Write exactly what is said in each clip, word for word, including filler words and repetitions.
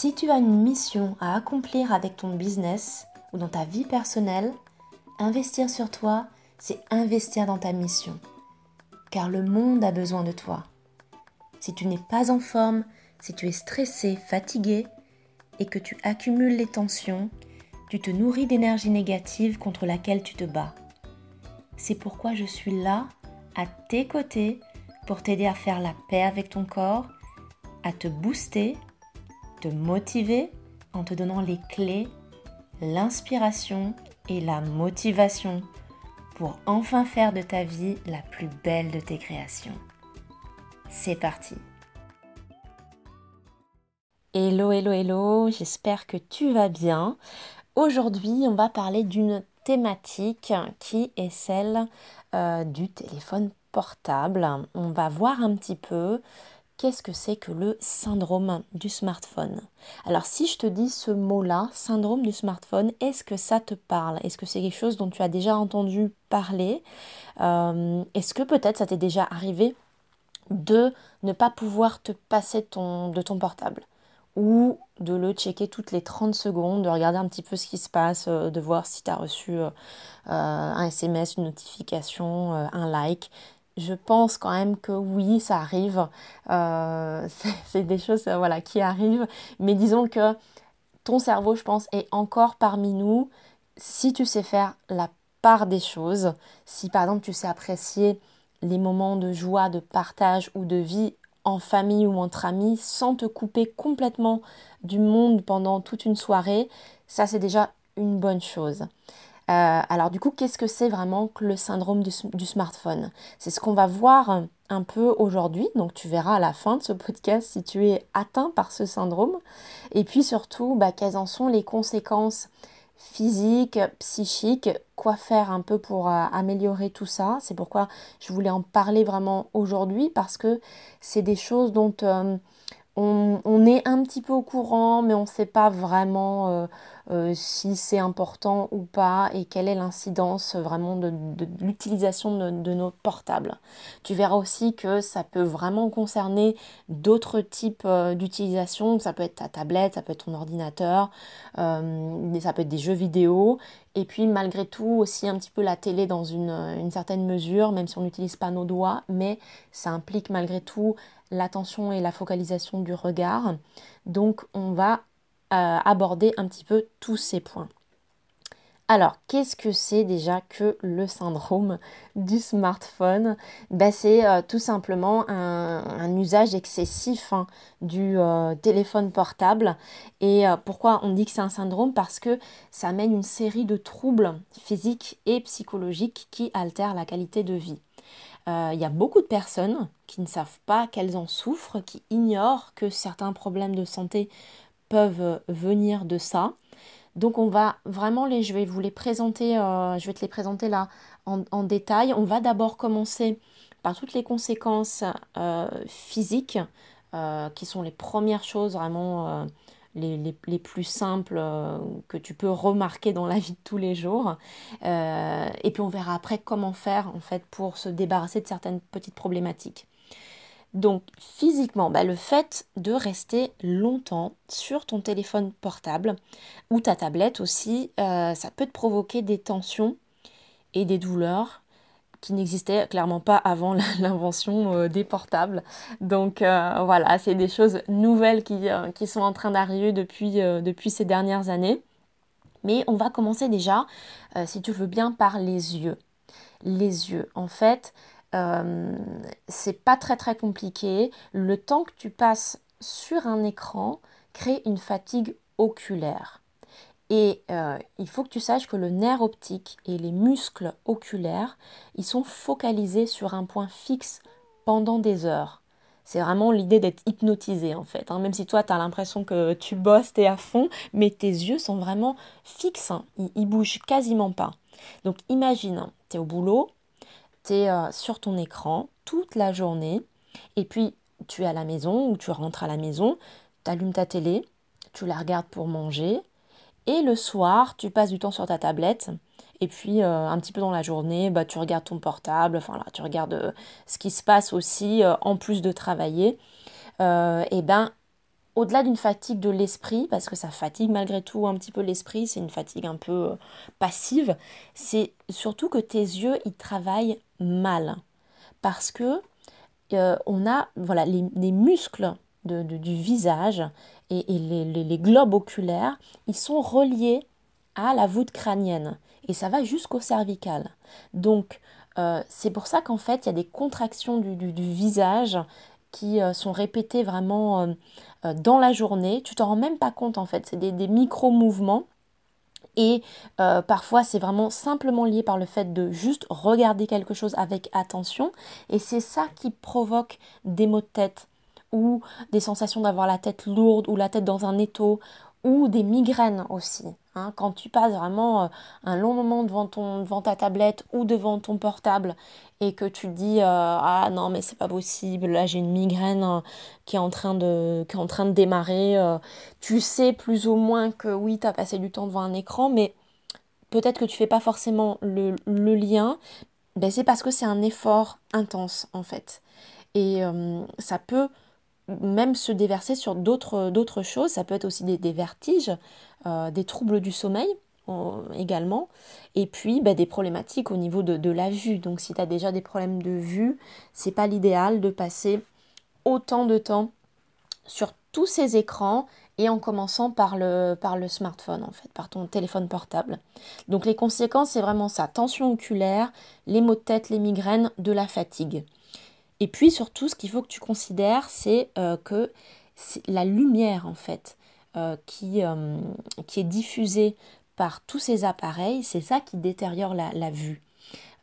Si tu as une mission à accomplir avec ton business ou dans ta vie personnelle, investir sur toi, c'est investir dans ta mission. Car le monde a besoin de toi. Si tu n'es pas en forme, si tu es stressé, fatigué et que tu accumules les tensions, tu te nourris d'énergie négative contre laquelle tu te bats. C'est pourquoi je suis là, à tes côtés, pour t'aider à faire la paix avec ton corps, à te booster, te motiver en te donnant les clés, l'inspiration et la motivation pour enfin faire de ta vie la plus belle de tes créations. C'est parti! Hello, hello, hello, j'espère que tu vas bien. Aujourd'hui, on va parler d'une thématique qui est celle euh, du téléphone portable. On va voir un petit peu qu'est-ce que c'est que le syndrome du smartphone. Alors si je te dis ce mot-là, syndrome du smartphone, est-ce que ça te parle? Est-ce que c'est quelque chose dont tu as déjà entendu parler? euh, Est-ce que peut-être ça t'est déjà arrivé de ne pas pouvoir te passer ton, de ton portable? Ou de le checker toutes les trente secondes, de regarder un petit peu ce qui se passe, de voir si tu as reçu euh, un S M S, une notification, euh, un like. Je pense quand même que oui, ça arrive. Euh, c'est, c'est des choses voilà, qui arrivent. Mais disons que ton cerveau, je pense, est encore parmi nous. Si tu sais faire la part des choses, si par exemple tu sais apprécier les moments de joie, de partage ou de vie, en famille ou entre amis, sans te couper complètement du monde pendant toute une soirée, ça c'est déjà une bonne chose. Euh, alors du coup, qu'est-ce que c'est vraiment que le syndrome du, du smartphone? C'est ce qu'on va voir un peu aujourd'hui, donc tu verras à la fin de ce podcast si tu es atteint par ce syndrome. Et puis surtout, bah, quelles en sont les conséquences physique, psychique, quoi faire un peu pour euh, améliorer tout ça. C'est pourquoi je voulais en parler vraiment aujourd'hui, parce que c'est des choses dont euh, on, on est un petit peu au courant, mais on ne sait pas vraiment euh, euh, si c'est important ou pas et quelle est l'incidence vraiment de, de, de l'utilisation de, de nos portables. Tu verras aussi que ça peut vraiment concerner d'autres types euh, d'utilisation. Ça peut être ta tablette, ça peut être ton ordinateur, euh, ça peut être des jeux vidéo. Et puis malgré tout aussi un petit peu la télé dans une, une certaine mesure, même si on n'utilise pas nos doigts, mais ça implique malgré tout l'attention et la focalisation du regard. Donc on va euh, aborder un petit peu tous ces points. Alors qu'est-ce que c'est déjà que le syndrome du smartphone? Ben, c'est euh, tout simplement un, un usage excessif hein, du euh, téléphone portable. Et euh, pourquoi on dit que c'est un syndrome? Parce que ça amène une série de troubles physiques et psychologiques qui altèrent la qualité de vie. Il euh, y a beaucoup de personnes qui ne savent pas qu'elles en souffrent, qui ignorent que certains problèmes de santé peuvent venir de ça. Donc on va vraiment les, je vais vous les présenter, euh, je vais te les présenter là en, en détail. On va d'abord commencer par toutes les conséquences euh, physiques, euh, qui sont les premières choses vraiment euh, les, les, les plus simples euh, que tu peux remarquer dans la vie de tous les jours. Euh, et puis on verra après comment faire en fait pour se débarrasser de certaines petites problématiques. Donc physiquement, bah, le fait de rester longtemps sur ton téléphone portable ou ta tablette aussi, euh, ça peut te provoquer des tensions et des douleurs qui n'existaient clairement pas avant l'invention euh, des portables. Donc euh, voilà, c'est des choses nouvelles qui, euh, qui sont en train d'arriver depuis, euh, depuis ces dernières années. Mais on va commencer déjà, euh, si tu veux bien, par les yeux. Les yeux, en fait... Euh, c'est pas très très compliqué. Le temps que tu passes sur un écran crée une fatigue oculaire. Et euh, il faut que tu saches que le nerf optique et les muscles oculaires, ils sont focalisés sur un point fixe pendant des heures. C'est vraiment l'idée d'être hypnotisé en fait. Hein. Même si toi, tu as l'impression que tu bosses, tu es à fond, mais tes yeux sont vraiment fixes. Hein. Ils, ils bougent quasiment pas. Donc imagine, tu es au boulot, sur ton écran toute la journée et puis tu es à la maison ou tu rentres à la maison, tu allumes ta télé, tu la regardes pour manger et le soir tu passes du temps sur ta tablette et puis euh, un petit peu dans la journée bah, tu regardes ton portable, enfin là tu regardes euh, ce qui se passe aussi euh, en plus de travailler. Euh, et ben au-delà d'une fatigue de l'esprit, parce que ça fatigue malgré tout un petit peu l'esprit, c'est une fatigue un peu passive, c'est surtout que tes yeux, ils travaillent mal. Parce que euh, on a voilà, les, les muscles de, de, du visage et, et les, les, les globes oculaires, ils sont reliés à la voûte crânienne et ça va jusqu'au cervical. Donc, euh, c'est pour ça qu'en fait, il y a des contractions du, du, du visage qui euh, sont répétées vraiment euh, euh, dans la journée. Tu t'en rends même pas compte en fait, c'est des, des micro-mouvements. Et euh, parfois, c'est vraiment simplement lié par le fait de juste regarder quelque chose avec attention. Et c'est ça qui provoque des maux de tête ou des sensations d'avoir la tête lourde ou la tête dans un étau ou des migraines aussi. Hein. Quand tu passes vraiment euh, un long moment devant, ton, devant ta tablette ou devant ton portable et que tu te dis euh, « Ah non, mais c'est pas possible, là j'ai une migraine euh, qui est en train de, qui est en train de démarrer. Euh. » Tu sais plus ou moins que oui, tu as passé du temps devant un écran, mais peut-être que tu fais pas forcément le, le lien. Ben, c'est parce que c'est un effort intense en fait. Et euh, ça peut même se déverser sur d'autres, d'autres choses. Ça peut être aussi des, des vertiges, euh, des troubles du sommeil euh, également, et puis bah, des problématiques au niveau de, de la vue. Donc si tu as déjà des problèmes de vue, c'est pas l'idéal de passer autant de temps sur tous ces écrans et en commençant par le, par le smartphone en fait, par ton téléphone portable. Donc les conséquences, c'est vraiment ça, tension oculaire, les maux de tête, les migraines, de la fatigue. Et puis surtout, ce qu'il faut que tu considères, c'est euh, que c'est la lumière en fait euh, qui, euh, qui est diffusée par tous ces appareils, c'est ça qui détériore la, la vue.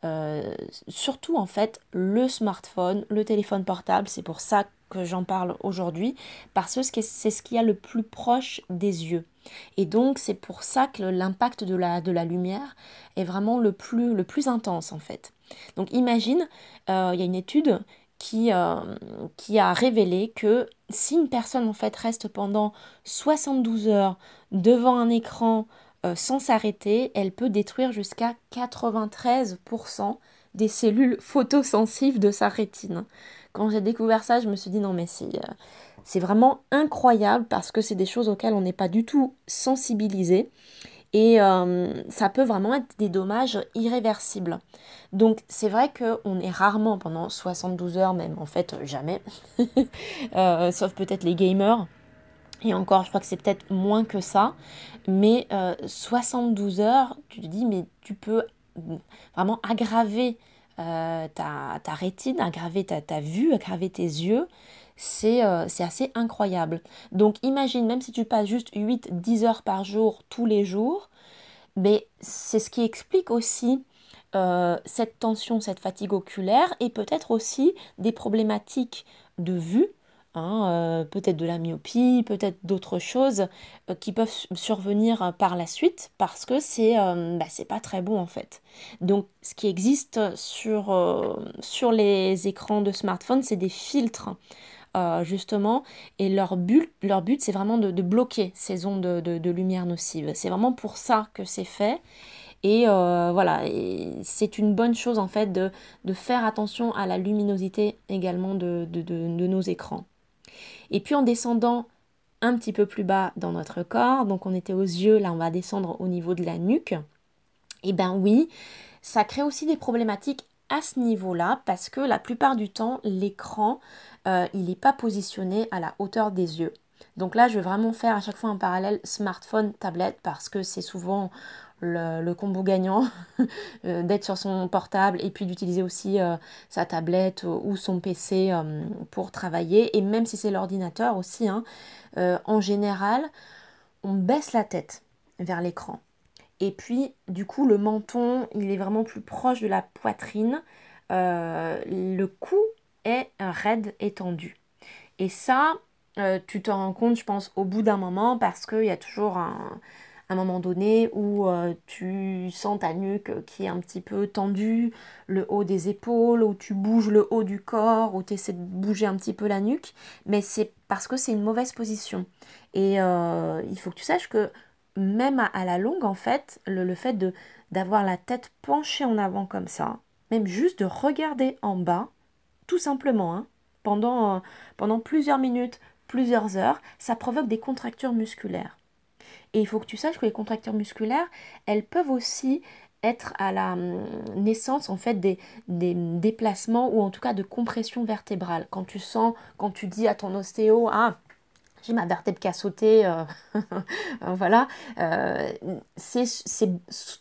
Euh, surtout en fait, le smartphone, le téléphone portable, c'est pour ça que j'en parle aujourd'hui, parce que c'est ce qu'il y a le plus proche des yeux. Et donc c'est pour ça que l'impact de la, de la lumière est vraiment le plus, le plus intense en fait. Donc imagine, euh, il y a une étude Qui, euh, qui a révélé que si une personne en fait reste pendant soixante-douze heures devant un écran euh, sans s'arrêter, elle peut détruire jusqu'à quatre-vingt-treize pour cent des cellules photosensibles de sa rétine. Quand j'ai découvert ça, je me suis dit non mais c'est, euh, c'est vraiment incroyable parce que c'est des choses auxquelles on n'est pas du tout sensibilisé. Et euh, ça peut vraiment être des dommages irréversibles. Donc c'est vrai qu'on est rarement pendant soixante-douze heures, même en fait jamais, euh, sauf peut-être les gamers. Et encore, je crois que c'est peut-être moins que ça. Mais euh, soixante-douze heures, tu te dis, mais tu peux vraiment aggraver euh, ta, ta rétine, aggraver ta, ta vue, aggraver tes yeux. C'est, euh, c'est assez incroyable. Donc imagine, même si tu passes juste huit à dix heures par jour, tous les jours, mais c'est ce qui explique aussi euh, cette tension, cette fatigue oculaire et peut-être aussi des problématiques de vue, hein, euh, peut-être de la myopie, peut-être d'autres choses euh, qui peuvent survenir par la suite parce que c'est, euh, bah, c'est pas très bon en fait. Donc ce qui existe sur, euh, sur les écrans de smartphone, c'est des filtres. Euh, justement, et leur but, leur but c'est vraiment de, de bloquer ces ondes de, de, de lumière nocive. C'est vraiment pour ça que c'est fait. Et euh, voilà, et c'est une bonne chose en fait de, de faire attention à la luminosité également de, de, de, de nos écrans. Et puis en descendant un petit peu plus bas dans notre corps, donc on était aux yeux, là on va descendre au niveau de la nuque, et ben oui, ça crée aussi des problématiques à ce niveau-là, parce que la plupart du temps, l'écran, euh, il n'est pas positionné à la hauteur des yeux. Donc là, je vais vraiment faire à chaque fois un parallèle smartphone-tablette, parce que c'est souvent le, le combo gagnant d'être sur son portable et puis d'utiliser aussi euh, sa tablette ou son P C euh, pour travailler. Et même si c'est l'ordinateur aussi, hein, euh, en général, on baisse la tête vers l'écran. Et puis, du coup, le menton, il est vraiment plus proche de la poitrine. Euh, le cou est raide et tendu. Et ça, euh, tu t'en rends compte, je pense, au bout d'un moment, parce qu'il y a toujours un, un moment donné où euh, tu sens ta nuque qui est un petit peu tendue, le haut des épaules, où tu bouges le haut du corps, où tu essaies de bouger un petit peu la nuque. Mais c'est parce que c'est une mauvaise position. Et euh, il faut que tu saches que même à, à la longue, en fait, le, le fait de, d'avoir la tête penchée en avant comme ça, même juste de regarder en bas, tout simplement, hein, pendant, euh, pendant plusieurs minutes, plusieurs heures, ça provoque des contractures musculaires. Et il faut que tu saches que les contractures musculaires, elles peuvent aussi être à la naissance en fait des, des déplacements ou en tout cas de compression vertébrale. Quand tu sens, quand tu dis à ton ostéo « Ah, j'ai ma vertèbre qui a sauté euh, », voilà, euh, c'est, c'est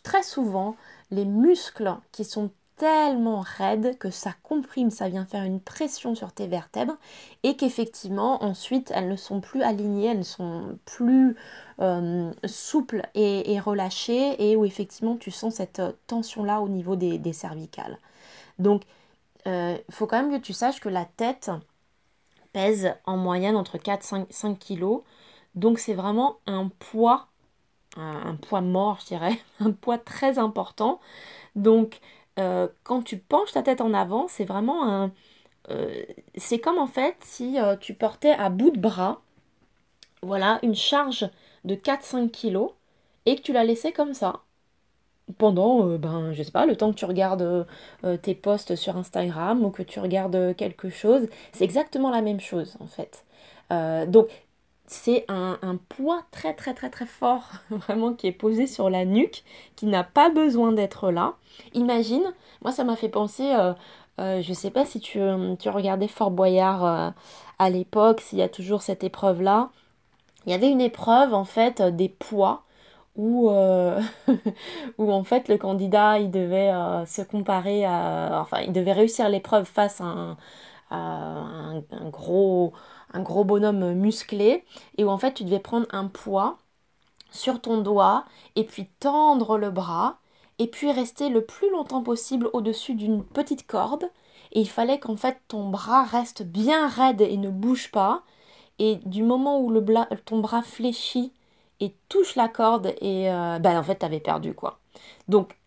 très souvent les muscles qui sont tellement raides que ça comprime, ça vient faire une pression sur tes vertèbres et qu'effectivement ensuite elles ne sont plus alignées, elles ne sont plus euh, souples et, et relâchées et où effectivement tu sens cette tension là au niveau des, des cervicales. Donc il euh, faut quand même que tu saches que la tête pèse en moyenne entre quatre à cinq kilos, donc c'est vraiment un poids, un, un poids mort je dirais, un poids très important. Donc Euh, quand tu penches ta tête en avant, c'est vraiment un... Euh, c'est comme en fait si euh, tu portais à bout de bras, voilà, une charge de quatre à cinq kilos et que tu la laissais comme ça. Pendant, euh, ben, je sais pas, le temps que tu regardes euh, tes posts sur Instagram ou que tu regardes quelque chose, c'est exactement la même chose en fait. Euh, donc, c'est un, un poids très très très très fort, vraiment, qui est posé sur la nuque, qui n'a pas besoin d'être là. Imagine, moi ça m'a fait penser, euh, euh, je sais pas si tu, tu regardais Fort Boyard euh, à l'époque, s'il y a toujours cette épreuve-là. Il y avait une épreuve en fait des poids, où, euh, où en fait le candidat, il devait euh, se comparer, à, enfin il devait réussir l'épreuve face à un... Euh, un, un, gros, un gros bonhomme musclé et où en fait tu devais prendre un poids sur ton doigt et puis tendre le bras et puis rester le plus longtemps possible au-dessus d'une petite corde et il fallait qu'en fait ton bras reste bien raide et ne bouge pas et du moment où le bla, ton bras fléchit et touche la corde et euh, ben en fait t'avais perdu quoi. Donc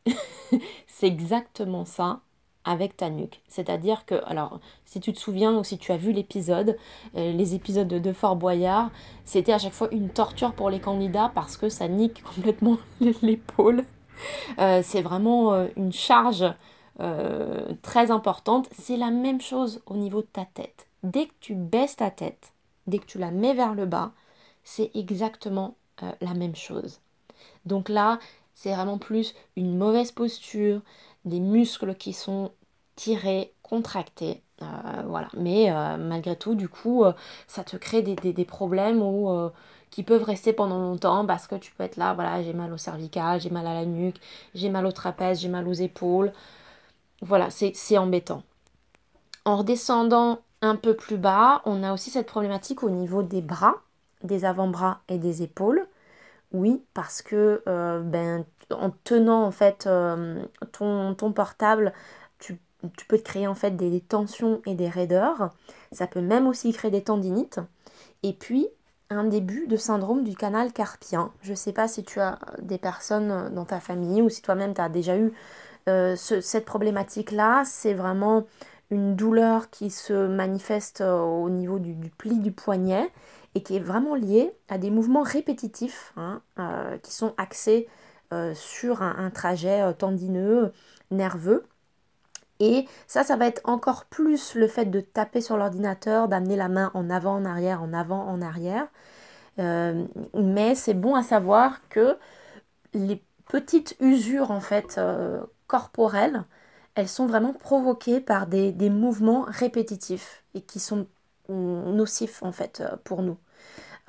c'est exactement ça avec ta nuque. C'est-à-dire que, alors, si tu te souviens ou si tu as vu l'épisode, euh, les épisodes de Fort Boyard, c'était à chaque fois une torture pour les candidats parce que ça nique complètement l'épaule. Euh, c'est vraiment euh, une charge euh, très importante. C'est la même chose au niveau de ta tête. Dès que tu baisses ta tête, dès que tu la mets vers le bas, c'est exactement euh, la même chose. Donc là, c'est vraiment plus une mauvaise posture, des muscles qui sont tirés, contractés, euh, voilà. Mais euh, malgré tout, du coup, euh, ça te crée des, des, des problèmes où, euh, qui peuvent rester pendant longtemps parce que tu peux être là, voilà, j'ai mal au cervical, j'ai mal à la nuque, j'ai mal au trapèze, j'ai mal aux épaules. Voilà, c'est, c'est embêtant. En redescendant un peu plus bas, on a aussi cette problématique au niveau des bras, des avant-bras et des épaules. Oui, parce que euh, ben, en tenant en fait euh, ton, ton portable, tu, tu peux te créer en fait des, des tensions et des raideurs. Ça peut même aussi créer des tendinites. Et puis, un début de syndrome du canal carpien. Je ne sais pas si tu as des personnes dans ta famille ou si toi-même tu as déjà eu euh, ce, cette problématique-là. C'est vraiment une douleur qui se manifeste au niveau du, du pli du poignet et qui est vraiment liée à des mouvements répétitifs hein, euh, qui sont axés euh, sur un, un trajet euh, tendineux, nerveux. Et ça, ça va être encore plus le fait de taper sur l'ordinateur, d'amener la main en avant, en arrière, en avant, en arrière. Euh, mais c'est bon à savoir que les petites usures en fait euh, corporelles, elles sont vraiment provoquées par des, des mouvements répétitifs et qui sont nocifs en fait pour nous.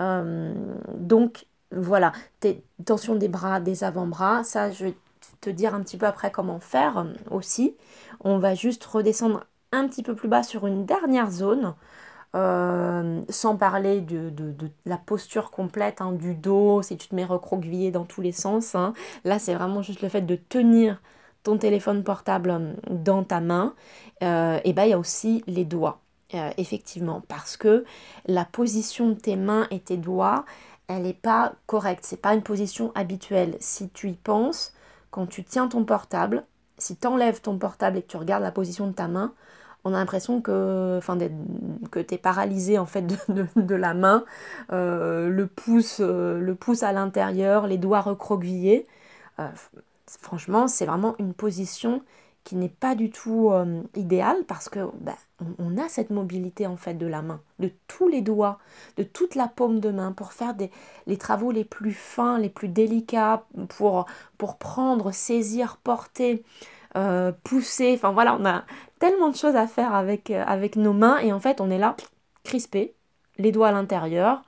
Euh, donc voilà, tes tensions des bras, des avant-bras, ça je vais te dire un petit peu après comment faire aussi. On va juste redescendre un petit peu plus bas sur une dernière zone, euh, sans parler de, de, de la posture complète, hein, du dos, si tu te mets recroquevillé dans tous les sens. Hein. Là c'est vraiment juste le fait de tenir ton téléphone portable dans ta main, euh, et ben il y a aussi les doigts, euh, effectivement, parce que la position de tes mains et tes doigts, elle n'est pas correcte, c'est pas une position habituelle. Si tu y penses, quand tu tiens ton portable, si tu enlèves ton portable et que tu regardes la position de ta main, on a l'impression que, enfin, que tu es paralysé en fait de, de, de la main, euh, le pouce, euh, le pouce à l'intérieur, les doigts recroquevillés. Euh, Franchement, c'est vraiment une position qui n'est pas du tout euh, idéal parce que ben, on a cette mobilité en fait de la main, de tous les doigts, de toute la paume de main pour faire des, les travaux les plus fins, les plus délicats, pour, pour prendre, saisir, porter, euh, pousser. Enfin voilà, on a tellement de choses à faire avec, euh, avec nos mains et en fait on est là crispé, les doigts à l'intérieur,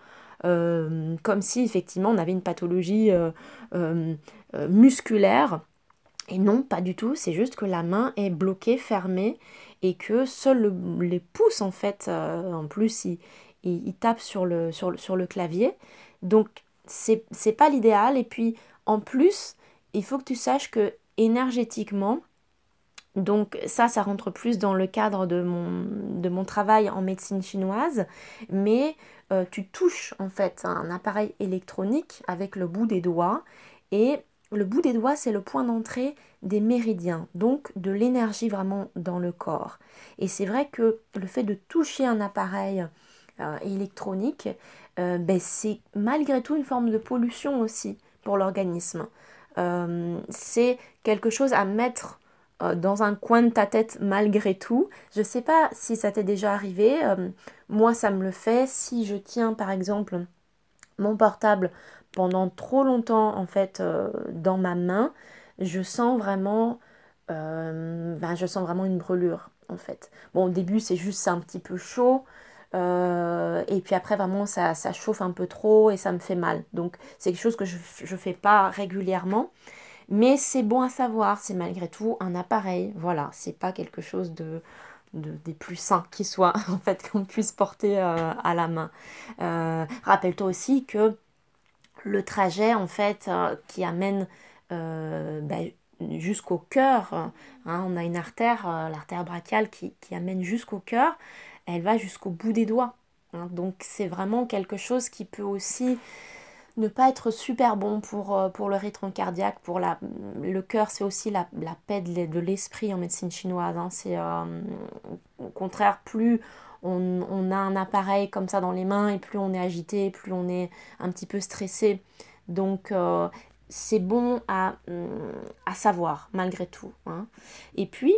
euh, comme si effectivement on avait une pathologie euh, euh, euh, musculaire. Et non, pas du tout, c'est juste que la main est bloquée, fermée, et que seuls le, les pouces, en fait, euh, en plus, ils, ils, ils tapent sur le, sur le, sur le clavier. Donc, c'est, c'est pas l'idéal. Et puis, en plus, il faut que tu saches que énergétiquement, donc ça, ça rentre plus dans le cadre de mon, de mon travail en médecine chinoise, mais euh, tu touches, en fait, un appareil électronique avec le bout des doigts, et... le bout des doigts, c'est le point d'entrée des méridiens, donc de l'énergie vraiment dans le corps. Et c'est vrai que le fait de toucher un appareil euh, électronique, euh, ben c'est malgré tout une forme de pollution aussi pour l'organisme. Euh, c'est quelque chose à mettre euh, dans un coin de ta tête malgré tout. Je ne sais pas si ça t'est déjà arrivé. Euh, moi, ça me le fait. Si je tiens par exemple mon portable pendant trop longtemps, en fait, euh, dans ma main, je sens vraiment, euh, ben, je sens vraiment une brûlure, en fait. Bon, au début, c'est juste un petit peu chaud. Euh, et puis après, vraiment, ça, ça chauffe un peu trop et ça me fait mal. Donc, c'est quelque chose que je ne fais pas régulièrement. Mais c'est bon à savoir. C'est malgré tout un appareil. Voilà, c'est pas quelque chose de... De, des plus sains qui soient, en fait, qu'on puisse porter euh, à la main. Euh, rappelle-toi aussi que le trajet, en fait, euh, qui amène euh, bah, jusqu'au cœur, hein, on a une artère, euh, l'artère brachiale qui, qui amène jusqu'au cœur, elle va jusqu'au bout des doigts. Hein, donc, c'est vraiment quelque chose qui peut aussi ne pas être super bon pour, pour le rythme cardiaque, pour la, le cœur, c'est aussi la, la paix de, de l'esprit en médecine chinoise. Hein. C'est, euh, au contraire, plus on, on a un appareil comme ça dans les mains et plus on est agité, plus on est un petit peu stressé. Donc, euh, c'est bon à, à savoir malgré tout. Hein. Et puis,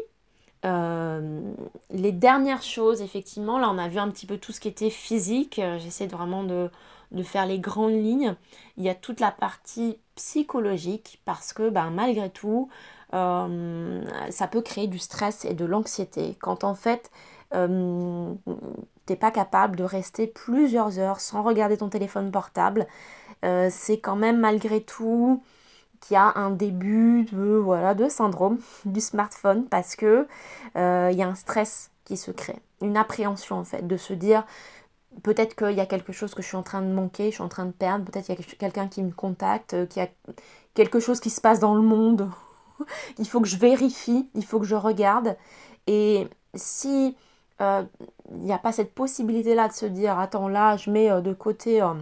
euh, les dernières choses, effectivement, là on a vu un petit peu tout ce qui était physique. J'essaie de vraiment de... de faire les grandes lignes, il y a toute la partie psychologique parce que ben, malgré tout, euh, ça peut créer du stress et de l'anxiété quand en fait, euh, t'es pas capable de rester plusieurs heures sans regarder ton téléphone portable. Euh, c'est quand même malgré tout qu'il y a un début de, voilà, de syndrome du smartphone parce que euh, il y a un stress qui se crée, une appréhension en fait de se dire... Peut-être qu'il y a quelque chose que je suis en train de manquer, je suis en train de perdre. Peut-être qu'il y a quelqu'un qui me contacte, qu'il y a quelque chose qui se passe dans le monde. Il faut que je vérifie, il faut que je regarde. Et si euh, il n'y a pas cette possibilité-là de se dire « Attends, là, je mets de côté euh,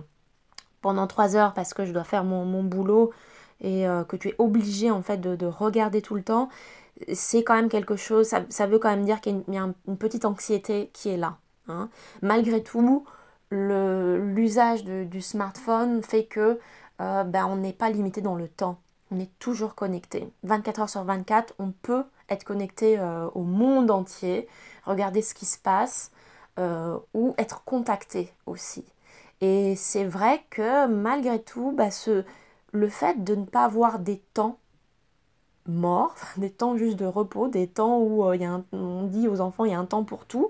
pendant trois heures parce que je dois faire mon, mon boulot » et euh, que tu es obligé en fait de, de regarder tout le temps, c'est quand même quelque chose, ça, ça veut quand même dire qu'il y a, une, y a une, une petite anxiété qui est là. Hein. Malgré tout, le, l'usage de, du smartphone fait que euh, ben, on n'est pas limité dans le temps. On est toujours connecté. vingt-quatre heures sur vingt-quatre, on peut être connecté euh, au monde entier, regarder ce qui se passe euh, ou être contacté aussi. Et c'est vrai que malgré tout, ben, ce, le fait de ne pas avoir des temps morts, des temps juste de repos, des temps où euh, y a un, on dit aux enfants il y a un temps pour tout.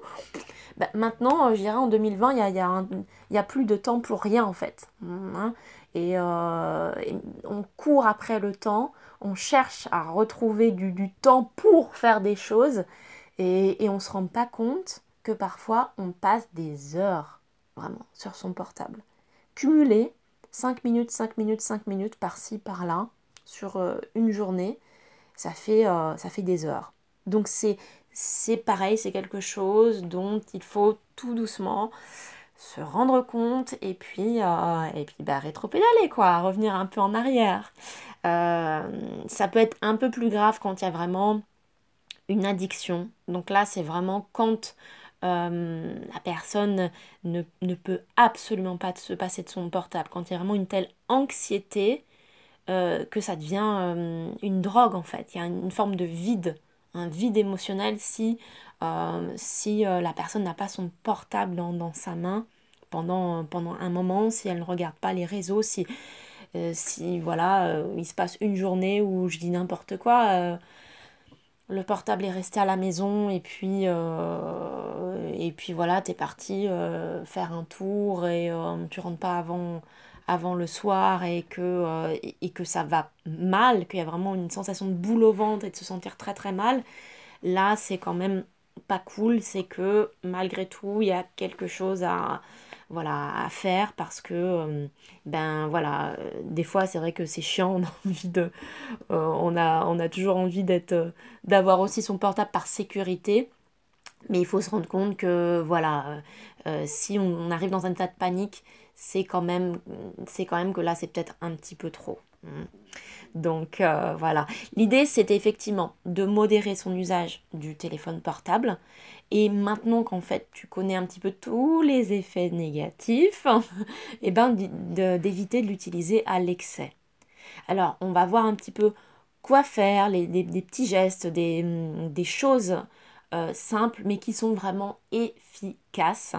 Ben, maintenant, euh, je dirais en deux mille vingt, il n'y a, y a, un, y a plus de temps pour rien en fait. Hein? Et, euh, et on court après le temps, on cherche à retrouver du, du temps pour faire des choses et, et on ne se rend pas compte que parfois on passe des heures vraiment sur son portable. Cumuler cinq minutes, cinq minutes, cinq minutes par-ci, par-là sur euh, une journée, ça fait, euh, ça fait des heures. Donc c'est... C'est pareil, c'est quelque chose dont il faut tout doucement se rendre compte et puis, euh, et puis bah, rétropédaler, quoi, revenir un peu en arrière. Euh, ça peut être un peu plus grave quand il y a vraiment une addiction. Donc là, c'est vraiment quand euh, la personne ne, ne peut absolument pas se passer de son portable, quand il y a vraiment une telle anxiété euh, que ça devient euh, une drogue en fait. Il y a une forme de vide un vide émotionnel si, euh, si euh, la personne n'a pas son portable dans, dans sa main pendant, pendant un moment, si elle ne regarde pas les réseaux, si, euh, si voilà, euh, il se passe une journée où je dis n'importe quoi, euh, le portable est resté à la maison et puis, euh, et puis voilà, t'es parti euh, faire un tour et euh, tu rentres pas avant... avant le soir et que, euh, et, et que ça va mal, qu'il y a vraiment une sensation de boule au ventre et de se sentir très très mal, là c'est quand même pas cool, c'est que malgré tout il y a quelque chose à, voilà, à faire parce que euh, ben voilà, euh, des fois c'est vrai que c'est chiant, on a envie de, euh, on, a, on a toujours envie d'être, euh, d'avoir aussi son portable par sécurité. Mais il faut se rendre compte que, voilà, euh, si on, on arrive dans un état de panique, c'est quand même, c'est quand même que là, c'est peut-être un petit peu trop. Donc, euh, voilà. L'idée, c'était effectivement de modérer son usage du téléphone portable. Et maintenant qu'en fait, tu connais un petit peu tous les effets négatifs, et ben, de, d'éviter de l'utiliser à l'excès. Alors, on va voir un petit peu quoi faire, les, des, des petits gestes, des, des choses... Euh, simples mais qui sont vraiment efficaces.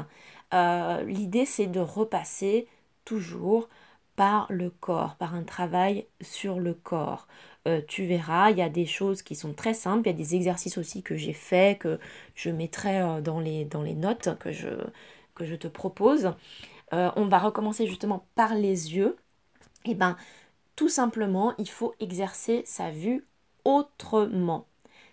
Euh, l'idée c'est de repasser toujours par le corps, par un travail sur le corps. Euh, tu verras, il y a des choses qui sont très simples, il y a des exercices aussi que j'ai fait, que je mettrai dans les, dans les notes que je, que je te propose. Euh, on va recommencer justement par les yeux. Et bien tout simplement, il faut exercer sa vue autrement.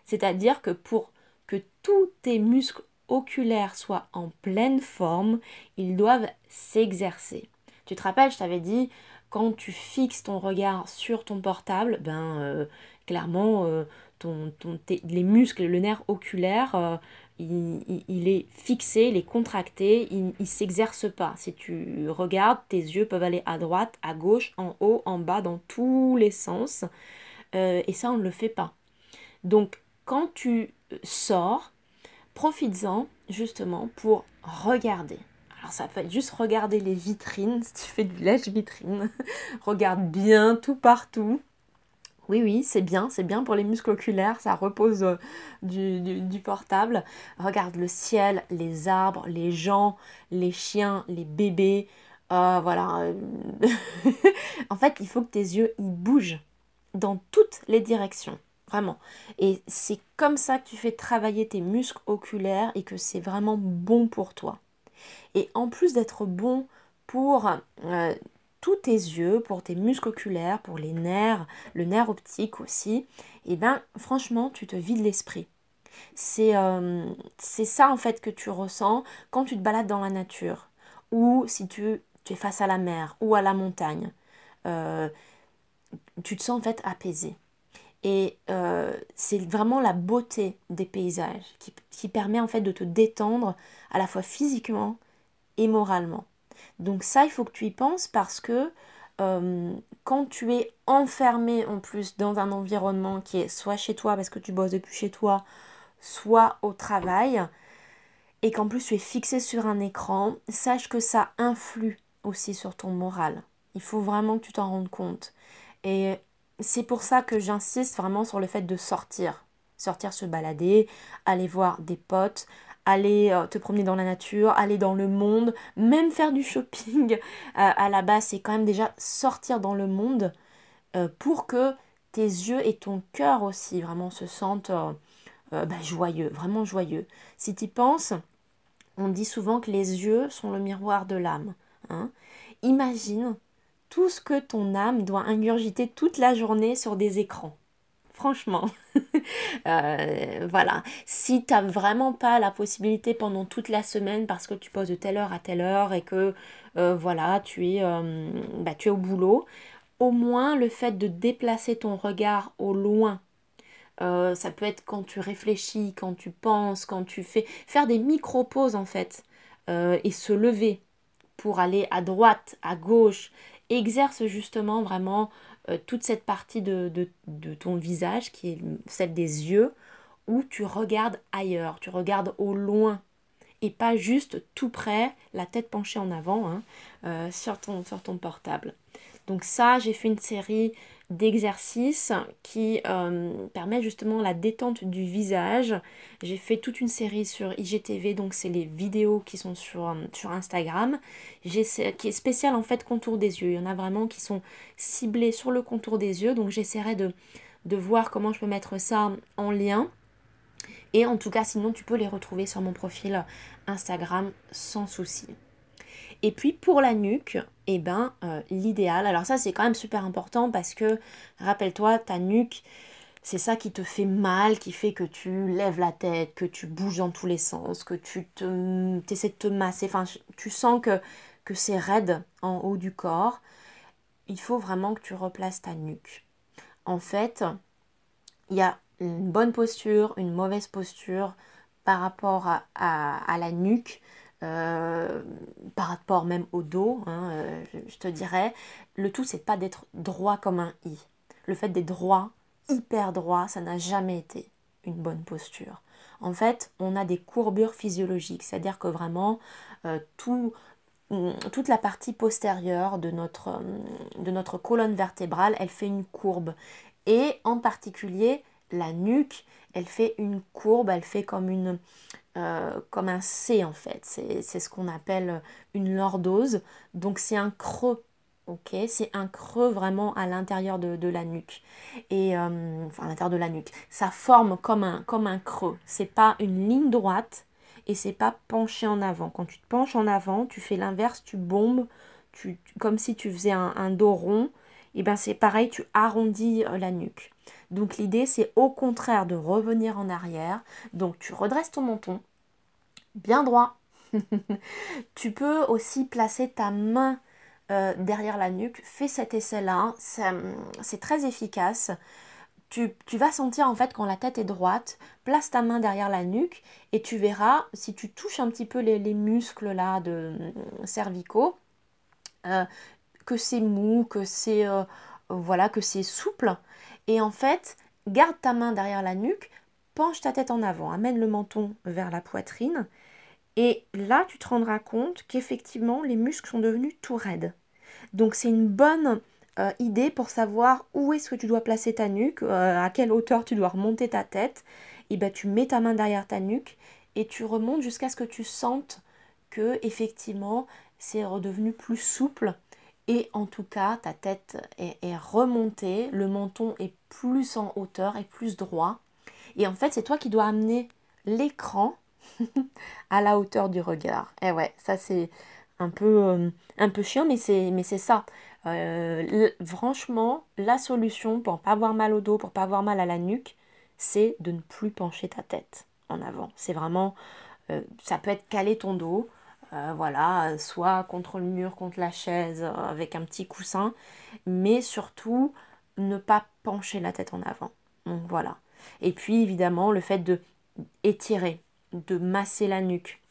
C'est-à-dire que pour que tous tes muscles oculaires soient en pleine forme, ils doivent s'exercer. Tu te rappelles, je t'avais dit, quand tu fixes ton regard sur ton portable, ben euh, clairement, euh, ton, ton, tes, les muscles, le nerf oculaire, euh, il, il, il est fixé, il est contracté, il ne s'exerce pas. Si tu regardes, tes yeux peuvent aller à droite, à gauche, en haut, en bas, dans tous les sens. Euh, et ça, on ne le fait pas. Donc, quand tu sors, profites-en justement pour regarder. Alors ça peut être juste regarder les vitrines, si tu fais du lèche-vitrine, regarde bien tout partout. Oui, oui, c'est bien, c'est bien pour les muscles oculaires, ça repose euh, du, du, du portable. Regarde le ciel, les arbres, les gens, les chiens, les bébés, euh, voilà. En fait, il faut que tes yeux, ils bougent dans toutes les directions. Vraiment. Et c'est comme ça que tu fais travailler tes muscles oculaires et que c'est vraiment bon pour toi. Et en plus d'être bon pour euh, tous tes yeux, pour tes muscles oculaires, pour les nerfs, le nerf optique aussi, et bien franchement, tu te vides l'esprit. C'est, euh, c'est ça en fait que tu ressens quand tu te balades dans la nature ou si tu, tu es face à la mer ou à la montagne. Euh, tu te sens en fait apaisé. Et euh, c'est vraiment la beauté des paysages qui, qui permet en fait de te détendre à la fois physiquement et moralement. Donc ça, il faut que tu y penses parce que euh, quand tu es enfermé en plus dans un environnement qui est soit chez toi parce que tu bosses depuis chez toi, soit au travail, et qu'en plus tu es fixé sur un écran, sache que ça influe aussi sur ton moral. Il faut vraiment que tu t'en rendes compte. Et c'est pour ça que j'insiste vraiment sur le fait de sortir. Sortir, se balader, aller voir des potes, aller te promener dans la nature, aller dans le monde, même faire du shopping. Euh, à la base, c'est quand même déjà sortir dans le monde euh, pour que tes yeux et ton cœur aussi vraiment se sentent euh, euh, bah, joyeux, vraiment joyeux. Si tu y penses, on dit souvent que les yeux sont le miroir de l'âme. Hein. Imagine tout ce que ton âme doit ingurgiter toute la journée sur des écrans. Franchement. euh, voilà. Si tu n'as vraiment pas la possibilité pendant toute la semaine parce que tu poses de telle heure à telle heure et que euh, voilà, tu es, euh, bah, tu es au boulot, au moins le fait de déplacer ton regard au loin. Euh, ça peut être quand tu réfléchis, quand tu penses, quand tu fais... Faire des micro-pauses en fait euh, et se lever pour aller à droite, à gauche... Exerce justement vraiment euh, toute cette partie de, de, de ton visage qui est celle des yeux où tu regardes ailleurs, tu regardes au loin et pas juste tout près, la tête penchée en avant hein, euh, sur ton, sur ton portable. Donc ça, j'ai fait une série d'exercices qui euh, permettent justement la détente du visage. J'ai fait toute une série sur I G T V, donc c'est les vidéos qui sont sur, sur Instagram, j'ai, qui est spéciale en fait contour des yeux. Il y en a vraiment qui sont ciblées sur le contour des yeux, donc j'essaierai de, de voir comment je peux mettre ça en lien. Et en tout cas, sinon tu peux les retrouver sur mon profil Instagram sans souci. Et puis pour la nuque, eh ben, euh, l'idéal, alors ça c'est quand même super important parce que rappelle-toi, ta nuque, c'est ça qui te fait mal, qui fait que tu lèves la tête, que tu bouges dans tous les sens, que tu te, t'essaies de te masser, enfin tu sens que, que c'est raide en haut du corps. Il faut vraiment que tu replaces ta nuque. En fait, il y a une bonne posture, une mauvaise posture par rapport à, à, à la nuque. Euh, par rapport même au dos, hein, euh, je te dirais, le tout c'est pas d'être droit comme un i. Le fait d'être droit, hyper droit, ça n'a jamais été une bonne posture. En fait, on a des courbures physiologiques, c'est-à-dire que vraiment euh, tout, toute la partie postérieure de notre, de notre colonne vertébrale, elle fait une courbe. Et en particulier, la nuque, elle fait une courbe, elle fait comme une... Euh, comme un C en fait, c'est, c'est ce qu'on appelle une lordose, donc c'est un creux, ok, c'est un creux vraiment à l'intérieur de, de la nuque, et euh, enfin à l'intérieur de la nuque, ça forme comme un, comme un creux, c'est pas une ligne droite et c'est pas penché en avant. Quand tu te penches en avant, tu fais l'inverse, tu bombes, tu, tu, comme si tu faisais un, un dos rond, et bien c'est pareil, tu arrondis la nuque. Donc l'idée c'est au contraire de revenir en arrière, donc tu redresses ton menton bien droit. Tu peux aussi placer ta main euh, derrière la nuque, fais cet essai là, c'est très efficace. Tu, tu vas sentir en fait quand la tête est droite, place ta main derrière la nuque et tu verras si tu touches un petit peu les, les muscles là de euh, cervicaux, euh, que c'est mou, que c'est, euh, voilà, que c'est souple. Et en fait, garde ta main derrière la nuque, penche ta tête en avant, amène le menton vers la poitrine. Et là, tu te rendras compte qu'effectivement, les muscles sont devenus tout raides. Donc, c'est une bonne euh, idée pour savoir où est-ce que tu dois placer ta nuque, euh, à quelle hauteur tu dois remonter ta tête. Et bien, tu mets ta main derrière ta nuque et tu remontes jusqu'à ce que tu sentes que effectivement, c'est redevenu plus souple. Et en tout cas, ta tête est, est remontée, le menton est plus en hauteur et plus droit. Et en fait, c'est toi qui dois amener l'écran à la hauteur du regard. Et ouais, ça c'est un peu, euh, un peu chiant, mais c'est, mais c'est ça. Euh, l- franchement, la solution pour ne pas avoir mal au dos, pour ne pas avoir mal à la nuque, c'est de ne plus pencher ta tête en avant. C'est vraiment, euh, ça peut être caler ton dos. Euh, voilà, soit contre le mur, contre la chaise, euh, avec un petit coussin, mais surtout ne pas pencher la tête en avant. Donc voilà. Et puis évidemment, le fait de étirer, de masser la nuque,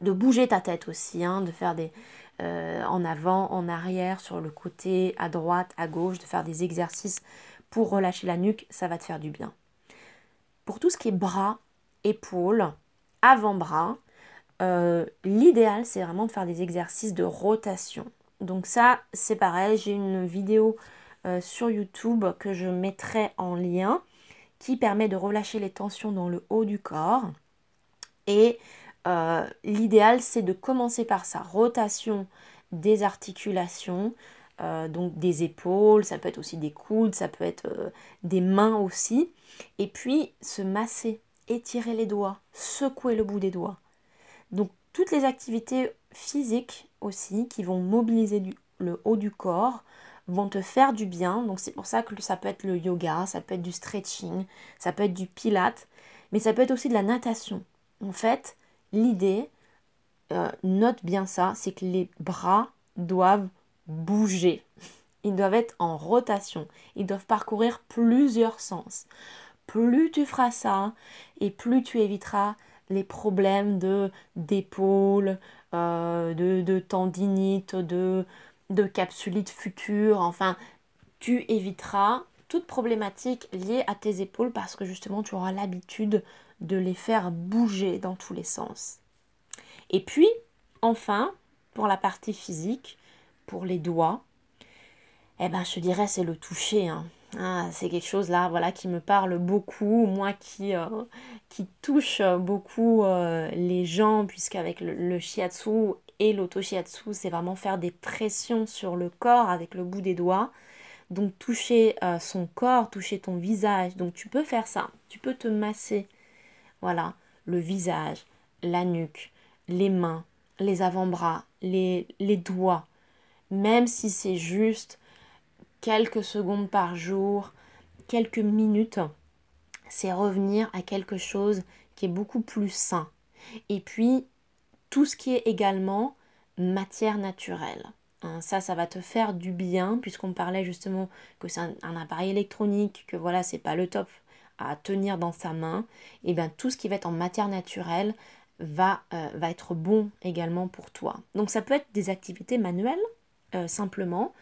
de bouger ta tête aussi, hein, de faire des euh, en avant, en arrière, sur le côté, à droite, à gauche, de faire des exercices pour relâcher la nuque, ça va te faire du bien. Pour tout ce qui est bras, épaules, avant-bras, Euh, l'idéal c'est vraiment de faire des exercices de rotation. Donc ça c'est pareil, j'ai une vidéo euh, sur YouTube que je mettrai en lien qui permet de relâcher les tensions dans le haut du corps. Et euh, l'idéal c'est de commencer par ça, rotation des articulations, euh, donc des épaules, ça peut être aussi des coudes, ça peut être euh, des mains aussi. Et puis se masser, étirer les doigts, secouer le bout des doigts. Donc toutes les activités physiques aussi qui vont mobiliser du, le haut du corps vont te faire du bien. Donc c'est pour ça que ça peut être le yoga, ça peut être du stretching, ça peut être du pilates, mais ça peut être aussi de la natation. En fait, l'idée, euh, note bien ça, c'est que les bras doivent bouger. Ils doivent être en rotation, ils doivent parcourir plusieurs sens. Plus tu feras ça et plus tu éviteras les problèmes de, d'épaule, euh, de, de tendinite, de, de capsulite future. Enfin, tu éviteras toute problématique liée à tes épaules parce que justement, tu auras l'habitude de les faire bouger dans tous les sens. Et puis, enfin, pour la partie physique, pour les doigts, eh ben, je te dirais, c'est le toucher, hein. Ah, c'est quelque chose là, voilà, qui me parle beaucoup, moi qui, euh, qui touche beaucoup euh, les gens, puisqu'avec le, le shiatsu et l'auto-shiatsu, c'est vraiment faire des pressions sur le corps avec le bout des doigts. Donc toucher euh, son corps, toucher ton visage. Donc tu peux faire ça, tu peux te masser, voilà, le visage, la nuque, les mains, les avant-bras, les, les doigts, même si c'est juste quelques secondes par jour, quelques minutes, c'est revenir à quelque chose qui est beaucoup plus sain. Et puis, tout ce qui est également matière naturelle. Hein, ça, ça va te faire du bien, puisqu'on parlait justement que c'est un, un appareil électronique, que voilà, c'est pas le top à tenir dans sa main. Et bien, tout ce qui va être en matière naturelle va, euh, va être bon également pour toi. Donc, ça peut être des activités manuelles, euh, simplement.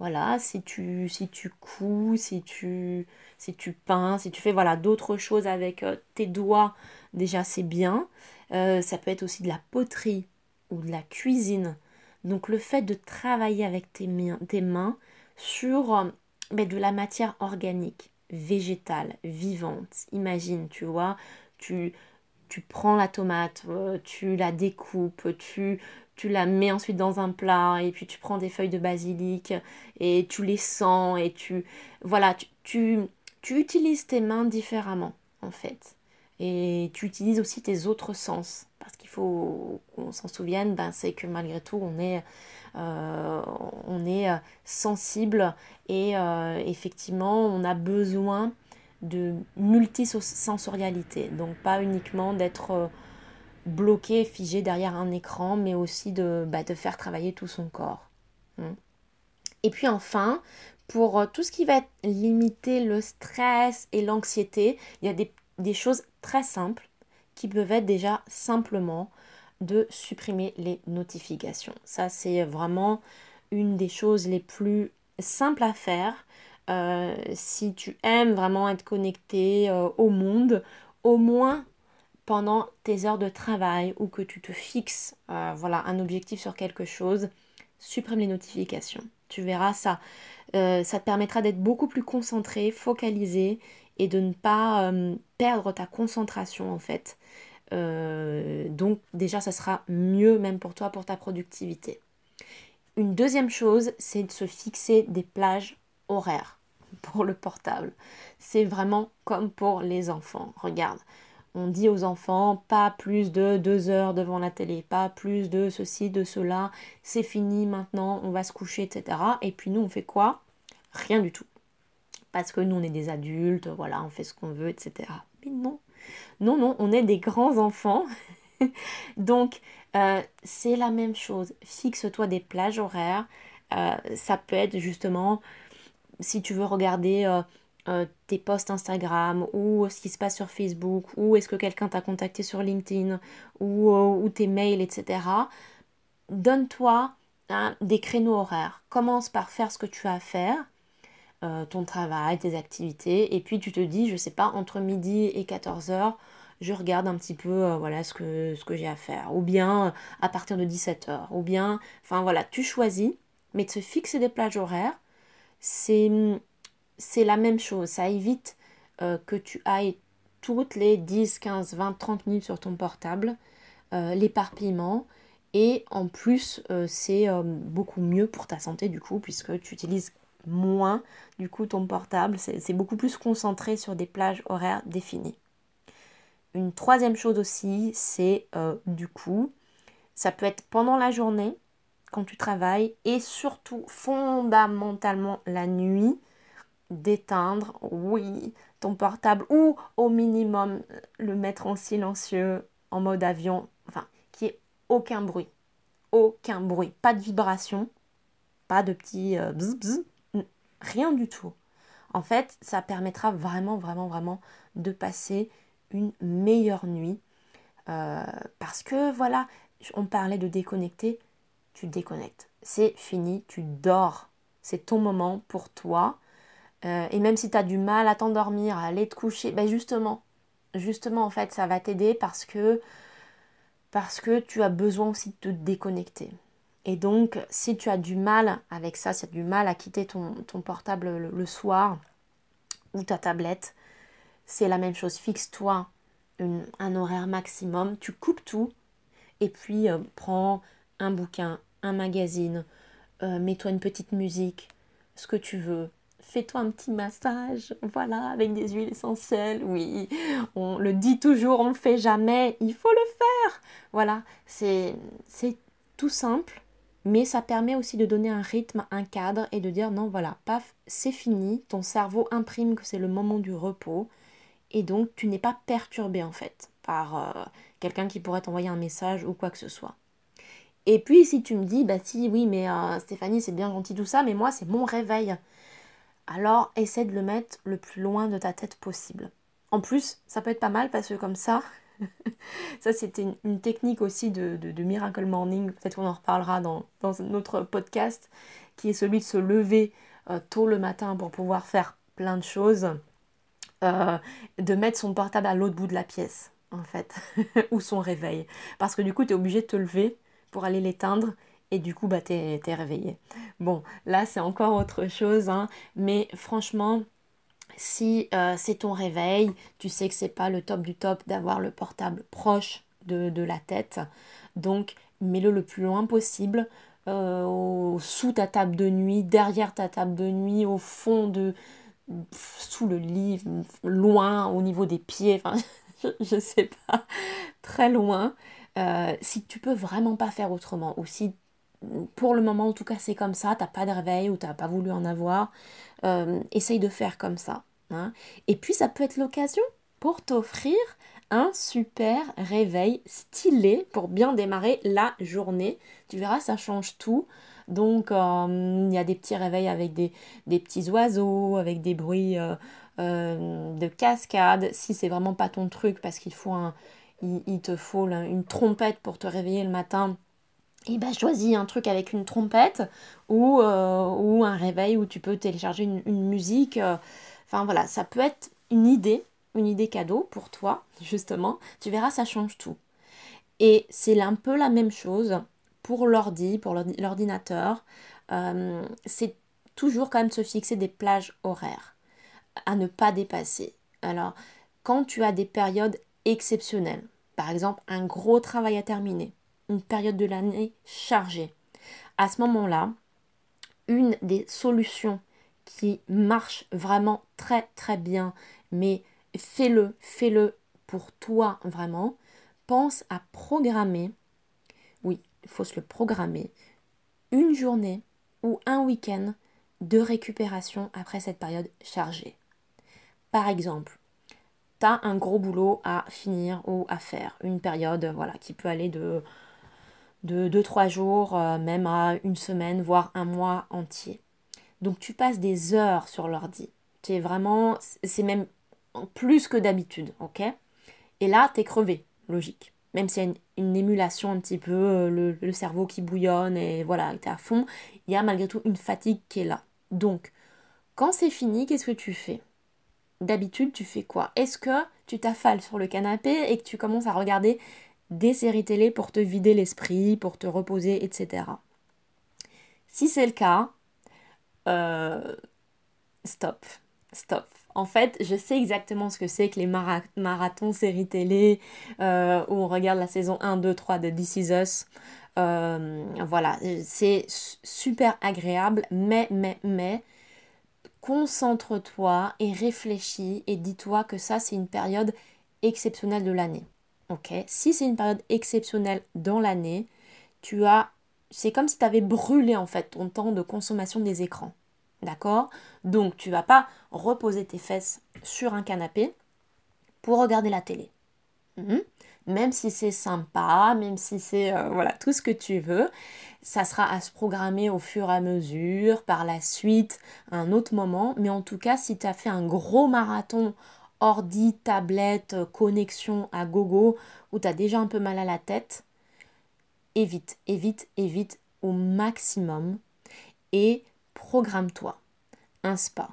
Voilà, si tu, si tu couds, si tu, si tu peins, si tu fais voilà, d'autres choses avec tes doigts, déjà c'est bien. Euh, ça peut être aussi de la poterie ou de la cuisine. Donc le fait de travailler avec tes, mi- tes mains sur mais de la matière organique, végétale, vivante. Imagine, tu vois, tu, tu prends la tomate, tu la découpes, tu... tu la mets ensuite dans un plat et puis tu prends des feuilles de basilic et tu les sens et tu... Voilà, tu, tu, tu utilises tes mains différemment en fait. Et tu utilises aussi tes autres sens. Parce qu'il faut qu'on s'en souvienne, ben, c'est que malgré tout, on est, euh, on est sensible et euh, effectivement, on a besoin de multisensorialité. Donc pas uniquement d'être... Euh, bloqué, figé derrière un écran, mais aussi de, bah, de faire travailler tout son corps. Et puis enfin, pour tout ce qui va limiter le stress et l'anxiété, il y a des, des choses très simples qui peuvent être déjà simplement de supprimer les notifications. Ça, c'est vraiment une des choses les plus simples à faire. Euh, si tu aimes vraiment être connecté euh, au monde, au moins... pendant tes heures de travail ou que tu te fixes euh, voilà, un objectif sur quelque chose, supprime les notifications. Tu verras ça. Euh, ça te permettra d'être beaucoup plus concentré, focalisé et de ne pas euh, perdre ta concentration en fait. Euh, donc déjà, ça sera mieux même pour toi, pour ta productivité. Une deuxième chose, c'est de se fixer des plages horaires pour le portable. C'est vraiment comme pour les enfants. Regarde. On dit aux enfants, pas plus de deux heures devant la télé, pas plus de ceci, de cela, c'est fini maintenant, on va se coucher, et cetera. Et puis nous, on fait quoi? Rien du tout. Parce que nous, on est des adultes, voilà, on fait ce qu'on veut, et cetera. Mais non, non, non, on est des grands enfants. Donc, euh, c'est la même chose. Fixe-toi des plages horaires. Euh, ça peut être justement, si tu veux regarder... Euh, Euh, tes posts Instagram ou ce qui se passe sur Facebook ou est-ce que quelqu'un t'a contacté sur LinkedIn ou, euh, ou tes mails, et cetera. Donne-toi hein, des créneaux horaires. Commence par faire ce que tu as à faire, euh, ton travail, tes activités et puis tu te dis, je sais pas, entre midi et quatorze heures, je regarde un petit peu euh, voilà, ce que, ce que j'ai à faire ou bien euh, à partir de dix-sept heures ou bien, enfin voilà, tu choisis mais de se fixer des plages horaires, c'est... C'est la même chose, ça évite euh, que tu ailles toutes les dix, quinze, vingt, trente minutes sur ton portable, euh, l'éparpillement et en plus euh, c'est euh, beaucoup mieux pour ta santé du coup puisque tu utilises moins du coup ton portable, c'est, c'est beaucoup plus concentré sur des plages horaires définies. Une troisième chose aussi c'est euh, du coup, ça peut être pendant la journée quand tu travailles et surtout fondamentalement la nuit, d'éteindre, oui, ton portable ou au minimum le mettre en silencieux, en mode avion, enfin, qu'il n'y ait aucun bruit, aucun bruit, pas de vibration, pas de petits euh, bzz bzz, rien du tout. En fait, ça permettra vraiment, vraiment, vraiment de passer une meilleure nuit euh, parce que voilà, on parlait de déconnecter, tu déconnectes, c'est fini, tu dors, c'est ton moment pour toi. Euh, et même si tu as du mal à t'endormir, à aller te coucher, ben justement, justement en fait ça va t'aider parce que, parce que tu as besoin aussi de te déconnecter. Et donc, si tu as du mal avec ça, si tu as du mal à quitter ton, ton portable le, le soir ou ta tablette, c'est la même chose. Fixe-toi une, un horaire maximum, tu coupes tout et puis euh, prends un bouquin, un magazine, euh, mets-toi une petite musique, ce que tu veux. Fais-toi un petit massage, voilà, avec des huiles essentielles, oui, on le dit toujours, on le fait jamais, il faut le faire. Voilà, c'est, c'est tout simple, mais ça permet aussi de donner un rythme, un cadre et de dire non, voilà, paf, c'est fini, ton cerveau imprime que c'est le moment du repos et donc tu n'es pas perturbé en fait par euh, quelqu'un qui pourrait t'envoyer un message ou quoi que ce soit. Et puis si tu me dis, bah si, oui, mais euh, Stéphanie, c'est bien gentil tout ça, mais moi c'est mon réveil. Alors, essaie de le mettre le plus loin de ta tête possible. En plus, ça peut être pas mal parce que comme ça, ça c'était une, une technique aussi de, de, de Miracle Morning, peut-être qu'on en reparlera dans, dans notre podcast, qui est celui de se lever euh, tôt le matin pour pouvoir faire plein de choses, euh, de mettre son portable à l'autre bout de la pièce, en fait, ou son réveil. Parce que du coup, tu es obligé de te lever pour aller l'éteindre. Et du coup, bah, t'es, t'es réveillé. Bon, là, c'est encore autre chose, hein. Mais franchement, si euh, c'est ton réveil, tu sais que c'est pas le top du top d'avoir le portable proche de, de la tête. Donc, mets-le le plus loin possible, euh, au, sous ta table de nuit, derrière ta table de nuit, au fond de... Pff, sous le lit, loin, au niveau des pieds, enfin, je, je sais pas, très loin. Euh, si tu peux vraiment pas faire autrement, ou si... Pour le moment, en tout cas, c'est comme ça. T'as pas de réveil ou t'as pas voulu en avoir. Euh, essaye de faire comme ça. Hein. Et puis, ça peut être l'occasion pour t'offrir un super réveil stylé pour bien démarrer la journée. Tu verras, ça change tout. Donc, il euh, y a des petits réveils avec des, des petits oiseaux, avec des bruits euh, euh, de cascade. Si c'est vraiment pas ton truc, parce qu'il faut un, il, il te faut là, une trompette pour te réveiller le matin. Et bah choisis un truc avec une trompette ou, euh, ou un réveil où tu peux télécharger une, une musique. Euh, enfin voilà, ça peut être une idée, une idée cadeau pour toi justement. Tu verras, ça change tout. Et c'est un peu la même chose pour l'ordi, pour l'ordi, l'ordinateur. Euh, c'est toujours quand même de se fixer des plages horaires à ne pas dépasser. Alors quand tu as des périodes exceptionnelles, par exemple un gros travail à terminer, une période de l'année chargée. À ce moment-là, une des solutions qui marche vraiment très très bien, mais fais-le, fais-le pour toi vraiment, pense à programmer, oui, il faut se le programmer, une journée ou un week-end de récupération après cette période chargée. Par exemple, tu as un gros boulot à finir ou à faire, une période voilà, qui peut aller de... de deux trois jours, euh, même à une semaine, voire un mois entier. Donc tu passes des heures sur l'ordi. Tu es vraiment, c'est même plus que d'habitude, ok ? Et là, tu es crevé, logique. Même s'il y a une, une émulation un petit peu, euh, le, le cerveau qui bouillonne et voilà, tu es à fond, il y a malgré tout une fatigue qui est là. Donc, quand c'est fini, qu'est-ce que tu fais ? D'habitude, tu fais quoi ? Est-ce que tu t'affales sur le canapé et que tu commences à regarder des séries télé pour te vider l'esprit, pour te reposer, et cetera. Si c'est le cas, euh, stop, stop. En fait, je sais exactement ce que c'est que les mara- marathons séries télé euh, où on regarde la saison un, deux, trois de This Is Us. Euh, voilà, c'est super agréable, mais, mais, mais, concentre-toi et réfléchis et dis-toi que ça, c'est une période exceptionnelle de l'année. Okay. Si c'est une période exceptionnelle dans l'année, tu as, c'est comme si tu avais brûlé en fait ton temps de consommation des écrans, d'accord ? Donc tu vas pas reposer tes fesses sur un canapé pour regarder la télé, mm-hmm. Même si c'est sympa, même si c'est euh, voilà tout ce que tu veux, ça sera à se programmer au fur et à mesure, par la suite, à un autre moment. Mais en tout cas, si tu as fait un gros marathon ordi, tablette, connexion à gogo, où tu as déjà un peu mal à la tête, évite, évite, évite au maximum et programme-toi un spa.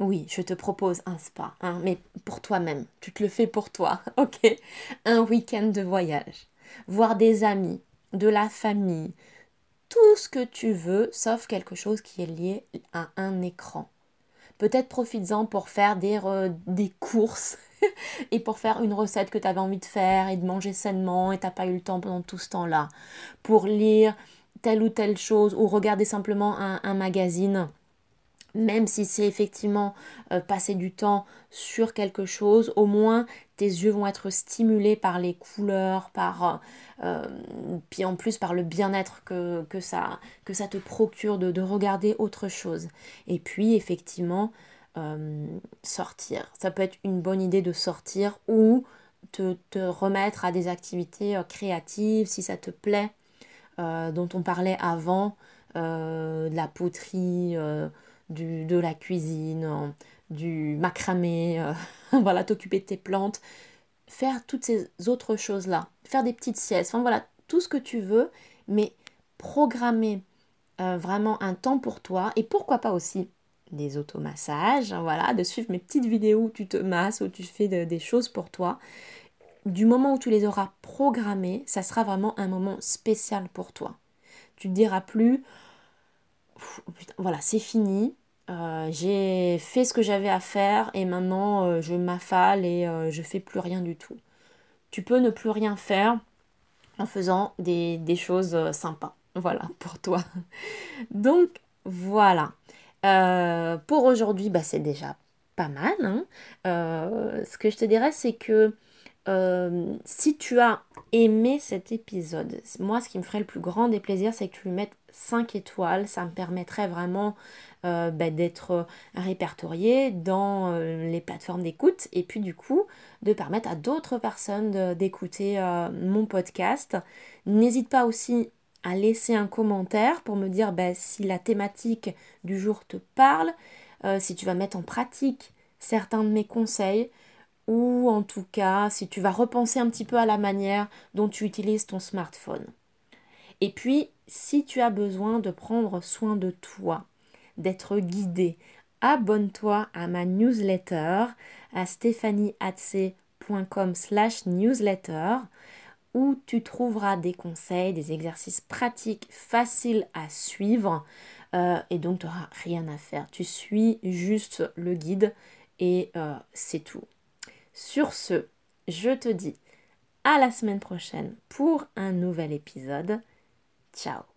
Oui, je te propose un spa, hein, mais pour toi-même, tu te le fais pour toi, ok ? Un week-end de voyage, voir des amis, de la famille, tout ce que tu veux, sauf quelque chose qui est lié à un écran. Peut-être profites-en pour faire des, euh, des courses et pour faire une recette que tu avais envie de faire et de manger sainement et tu n'as pas eu le temps pendant tout ce temps-là. Pour lire telle ou telle chose ou regarder simplement un, un magazine, même si c'est effectivement euh, passer du temps sur quelque chose, au moins tes yeux vont être stimulés par les couleurs, par euh, puis en plus par le bien-être que, que, ça, que ça te procure de, de regarder autre chose. Et puis effectivement, euh, sortir. Ça peut être une bonne idée de sortir ou te, te remettre à des activités créatives si ça te plaît, euh, dont on parlait avant, euh, de la poterie, euh, Du, de la cuisine, du macramé, euh, voilà, t'occuper de tes plantes, faire toutes ces autres choses-là, faire des petites siestes, enfin voilà, tout ce que tu veux, mais programmer euh, vraiment un temps pour toi et pourquoi pas aussi des automassages, voilà, de suivre mes petites vidéos où tu te masses, où tu fais de, des choses pour toi. Du moment où tu les auras programmées, ça sera vraiment un moment spécial pour toi. Tu ne te diras plus, putain, voilà, c'est fini. Euh, j'ai fait ce que j'avais à faire et maintenant euh, je m'affale et euh, je fais plus rien du tout. Tu peux ne plus rien faire en faisant des, des choses euh, sympas, voilà, pour toi. Donc, voilà. Euh, pour aujourd'hui, bah, c'est déjà pas mal. Hein. Euh, ce que je te dirais, c'est que euh, si tu as aimé cet épisode, moi, ce qui me ferait le plus grand des plaisirs, c'est que tu lui mettes cinq étoiles, ça me permettrait vraiment euh, bah, d'être répertoriée dans euh, les plateformes d'écoute et puis du coup de permettre à d'autres personnes de, d'écouter euh, mon podcast. N'hésite pas aussi à laisser un commentaire pour me dire bah, si la thématique du jour te parle, euh, si tu vas mettre en pratique certains de mes conseils ou en tout cas si tu vas repenser un petit peu à la manière dont tu utilises ton smartphone. Et puis, si tu as besoin de prendre soin de toi, d'être guidé, abonne-toi à ma newsletter à stéphanie hatsé point com slash newsletter où tu trouveras des conseils, des exercices pratiques faciles à suivre euh, et donc tu n'auras rien à faire. Tu suis juste le guide et euh, c'est tout. Sur ce, je te dis à la semaine prochaine pour un nouvel épisode. Ciao.